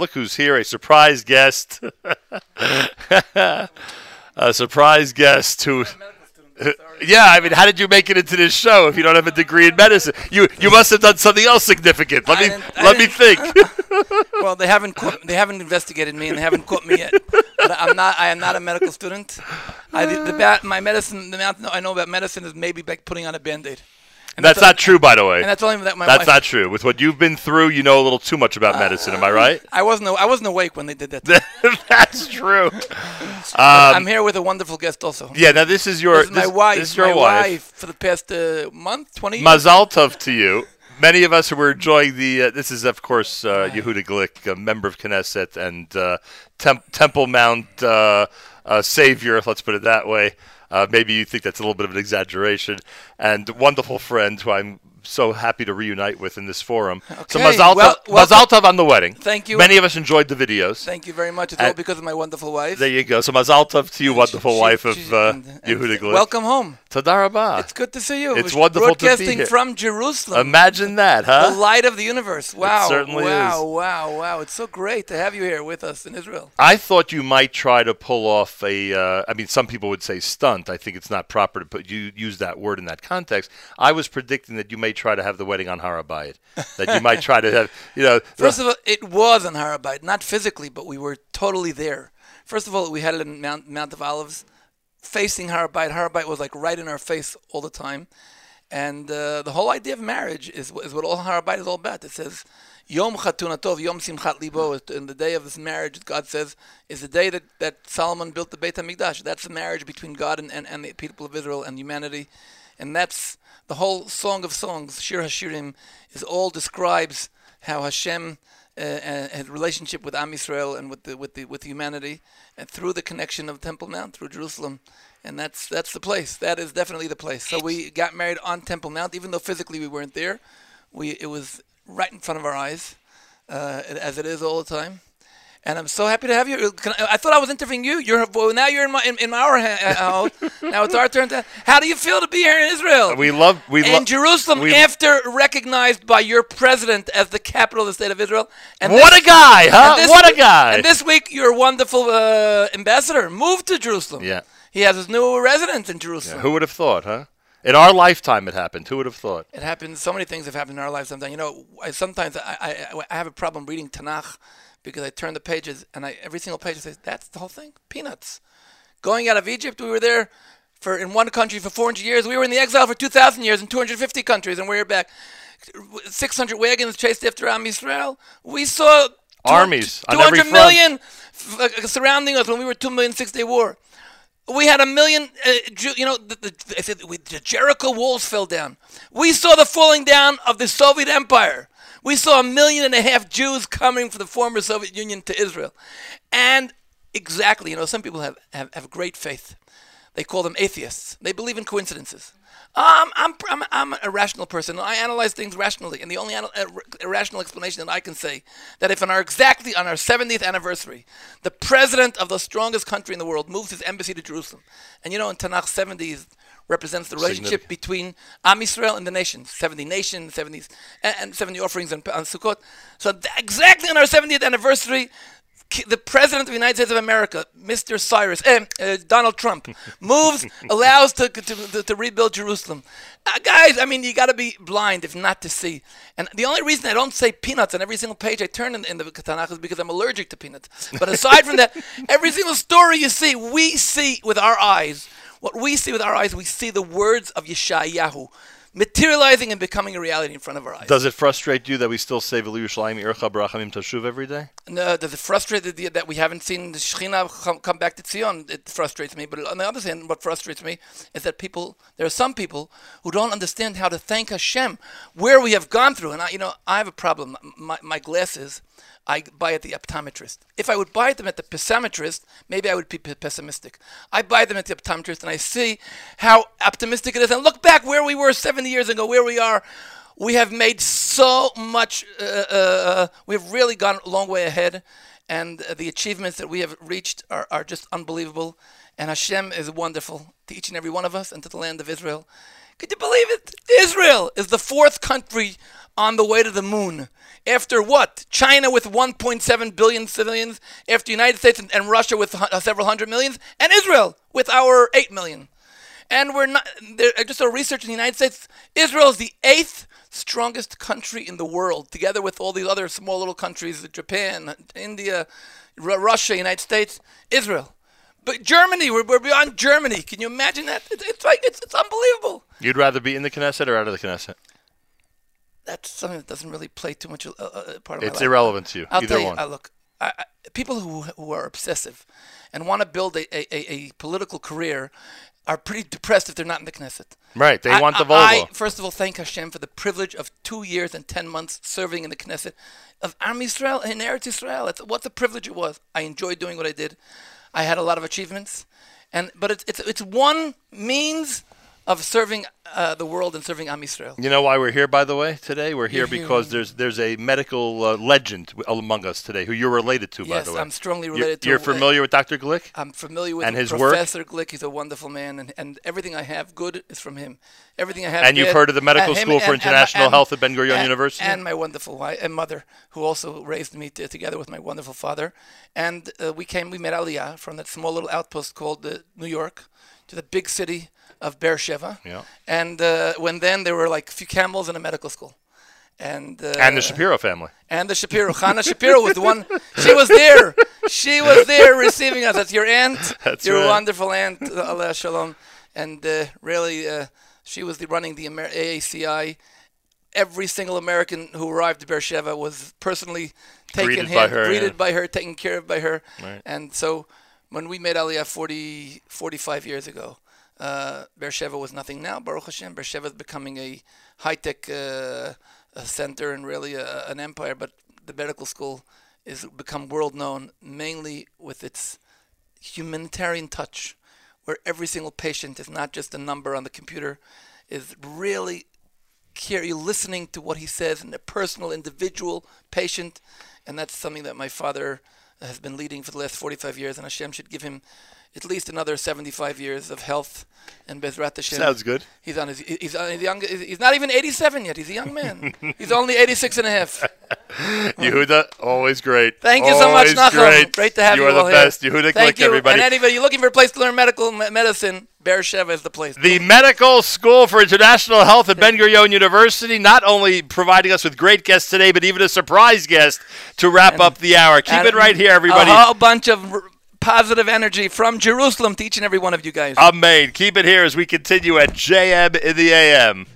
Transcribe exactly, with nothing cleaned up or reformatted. look who's here, a surprise guest. A surprise guest who... Yeah, I mean, how did you make it into this show if you don't have a degree in medicine? You you must have done something else significant. Let me let me think. Well, they haven't caught, they haven't investigated me and they haven't caught me yet. But I'm not I am not a medical student. I the, the bat, my medicine the amount I know about medicine is maybe like putting on a Band-Aid. And that's, that's not only, true, by the way. And that's only that my That's wife, not true. With what you've been through, you know a little too much about uh, medicine. Am I right? I wasn't. I wasn't awake when they did that. That's true. um, I'm here with a wonderful guest, also. Yeah. Now this is your this is this, my wife. This is your my wife. wife for the past uh, month, twenty years. Mazal tov to you. Many of us who were enjoying the. Uh, this is, of course, uh, right. Yehuda Glick, a member of Knesset and uh, Temp- Temple Mount uh, uh, savior. Let's put it that way. Uh, maybe you think that's a little bit of an exaggeration. And wonderful friend who I'm so happy to reunite with in this forum. Okay. So mazal tov, well, well, mazal tov on the wedding. Thank you. Many of us enjoyed the videos. Thank you very much. It's all because of my wonderful wife. There you go. So mazal tov to you, and wonderful she, she, wife she, of uh, Yehuda Glick. Welcome home. Toda rabah. It's good to see you. It's We're wonderful to be here. Broadcasting from Jerusalem. Imagine that, huh? The light of the universe. Wow. It certainly wow, is. Wow, wow, wow. It's so great to have you here with us in Israel. I thought you might try to pull off a, uh, I mean, some people would say stunt. I think it's not proper to put you use that word in that context. I was predicting that you may try to have the wedding on Har Habayit. That you might try to have, you know. First of all, it was on Har Habayit. Not physically, but we were totally there. First of all, we had it in Mount, Mount of Olives. Facing Har Habayit, Har Habayit was like right in our face all the time, and uh, the whole idea of marriage is, is what all Har Habayit is all about. It says, "Yom Chatunatov, Yom Simchat Libo," and the day of this marriage, God says, is the day that, that Solomon built the Beit HaMikdash. That's the marriage between God and, and, and the people of Israel and humanity, and that's the whole Song of Songs. Shir HaShirim is all describes how Hashem. Uh, his relationship with Am Israel and with the with the with humanity, and through the connection of Temple Mount through Jerusalem, and that's that's the place. That is definitely the place. So we got married on Temple Mount, even though physically we weren't there. We it was right in front of our eyes, uh, as it is all the time. And I'm so happy to have you. Can I, I thought I was interviewing you. You're well, now you're in my in, in our house. Now it's our turn to. How do you feel to be here in Israel? We love we love in Jerusalem we, after recognized by your president as the capital of the state of Israel. And what this, a guy, huh? What week, a guy! And this week, your wonderful uh, ambassador moved to Jerusalem. Yeah, he has his new residence in Jerusalem. Yeah, who would have thought, huh? In our lifetime, it happened. Who would have thought? It happened. So many things have happened in our life. Sometimes, you know, I, sometimes I, I I have a problem reading Tanakh. Because I turn the pages, and I, every single page says, that's the whole thing, peanuts. Going out of Egypt, we were there for in one country for four hundred years. We were in the exile for two thousand years in two hundred fifty countries, and we're back. six hundred wagons chased after Am Yisrael. We saw armies, two hundred million f- surrounding us when we were two million Six-Day War. We had a million, uh, you know, the, the, the Jericho walls fell down. We saw the falling down of the Soviet Empire. We saw a million and a half Jews coming from the former Soviet Union to Israel. And exactly, you know, some people have, have, have great faith. They call them atheists. They believe in coincidences. Um, I'm, I'm, I'm a rational person. I analyze things rationally. And the only anal- irrational explanation that I can say, that if on our exactly on our seventieth anniversary, the president of the strongest country in the world moves his embassy to Jerusalem. And you know, in Tanakh seventy is... represents the relationship between Am Yisrael and the nations, seventy nations, seventy and, and seventy offerings on, on Sukkot. So th- exactly on our seventieth anniversary, c- the President of the United States of America, Mister Cyrus, eh, uh, Donald Trump, moves, allows to, to, to, to rebuild Jerusalem. Uh, guys, I mean, you got to be blind if not to see. And the only reason I don't say peanuts on every single page I turn in, in the Tanakh is because I'm allergic to peanuts. But aside from that, every single story you see, we see with our eyes. What we see with our eyes, we see the words of Yeshayahu materializing and becoming a reality in front of our eyes. Does it frustrate you that we still say V'lu Yerushalayim Ircha B'rachamim Tashuv every day? No, does it frustrate the, that we haven't seen the Shechinah come back to Zion? It frustrates me. But on the other hand, what frustrates me is that people, there are some people who don't understand how to thank Hashem, where we have gone through. And I, you know, I have a problem. My, my glasses, I buy at the optometrist. If I would buy them at the pessimetrist, maybe I would be p- pessimistic. I buy them at the optometrist, and I see how optimistic it is. And look back where we were seventy years ago, where we are. We have made so much. Uh, uh, we've really gone a long way ahead, and uh, the achievements that we have reached are, are just unbelievable. And Hashem is wonderful to each and every one of us and to the land of Israel. Could you believe it? Israel is the fourth country on the way to the moon. After what? China with one point seven billion civilians, after the United States and, and Russia with uh, several hundred millions, and Israel with our eight million. And we're not, there, just a research in the United States, Israel is the eighth strongest country in the world, together with all these other small little countries, Japan, India, R- Russia, United States, Israel. But Germany, we're, we're beyond Germany. Can you imagine that? It's, it's like, it's, it's unbelievable. You'd rather be in the Knesset or out of the Knesset? That's something that doesn't really play too much a uh, part of my life. It's irrelevant to you. I'll Either tell you, one. Uh, look, I, I, people who who are obsessive and want to build a, a, a political career are pretty depressed if they're not in the Knesset. Right. They I, want the Volvo. I, first of all, thank Hashem for the privilege of two years and ten months serving in the Knesset of Am Yisrael and Eretz Yisrael. It's, what a privilege it was. I enjoyed doing what I did. I had a lot of achievements. and But it's it's, it's one means of serving uh, the world and serving Am Yisrael. You know why we're here, by the way, today? We're here because there's there's a medical uh, legend among us today who you're related to, by yes, the way. Yes, I'm strongly related you're, to. You're familiar uh, with Doctor Glick? I'm familiar with and his Professor work? Glick. He's a wonderful man, and, and everything I have good is from him. Everything I have And bad, you've heard of the Medical School and, for and, International and, Health at Ben-Gurion and, University? And my wonderful wife and mother, who also raised me t- together with my wonderful father. And uh, we came, we met Aliyah from that small little outpost called uh, New York to the big city of Be'er Sheva, yeah. and uh, when then there were like a few camels in a medical school, and uh, and the Shapiro family, and the Shapiro, Hannah Shapiro was the one. She was there. She was there receiving us. That's your aunt. That's your right. wonderful aunt, Allah Shalom. And uh, really, uh, she was the, running the Amer- A A C I. Every single American who arrived to Be'er Sheva was personally taken greeted, hand, by, her, greeted yeah. by her, taken care of by her. Right. And so, when we made Aliyah forty, forty-five years ago. Uh, Be'er Sheva was nothing now. Baruch Hashem, Be'er Sheva is becoming a high-tech uh, a center and really a, an empire. But the medical school is become world-known mainly with its humanitarian touch, where every single patient is not just a number on the computer, is really care. You're listening to what he says and a personal, individual patient, and that's something that my father has been leading for the last forty-five years, and Hashem should give him at least another seventy-five years of health and Bezrat Hashem. Sounds good. He's on his. He's on his young. He's not even eighty-seven yet. He's a young man. He's only eighty-six and a half. Yehuda, always great. Thank always you so much, Nachum. Great. great to have you. You are all the here. best, Yehuda. Thank Glick, you, everybody. And anybody looking for a place to learn medical medicine, Be'er Sheva is the place. The Medical School for International Health at Ben-Gurion University, not only providing us with great guests today, but even a surprise guest to wrap and, up the hour. Keep it right here, everybody. A whole bunch of r- positive energy from Jerusalem to each and every one of you guys. Amen. Keep it here as we continue at J M in the A M.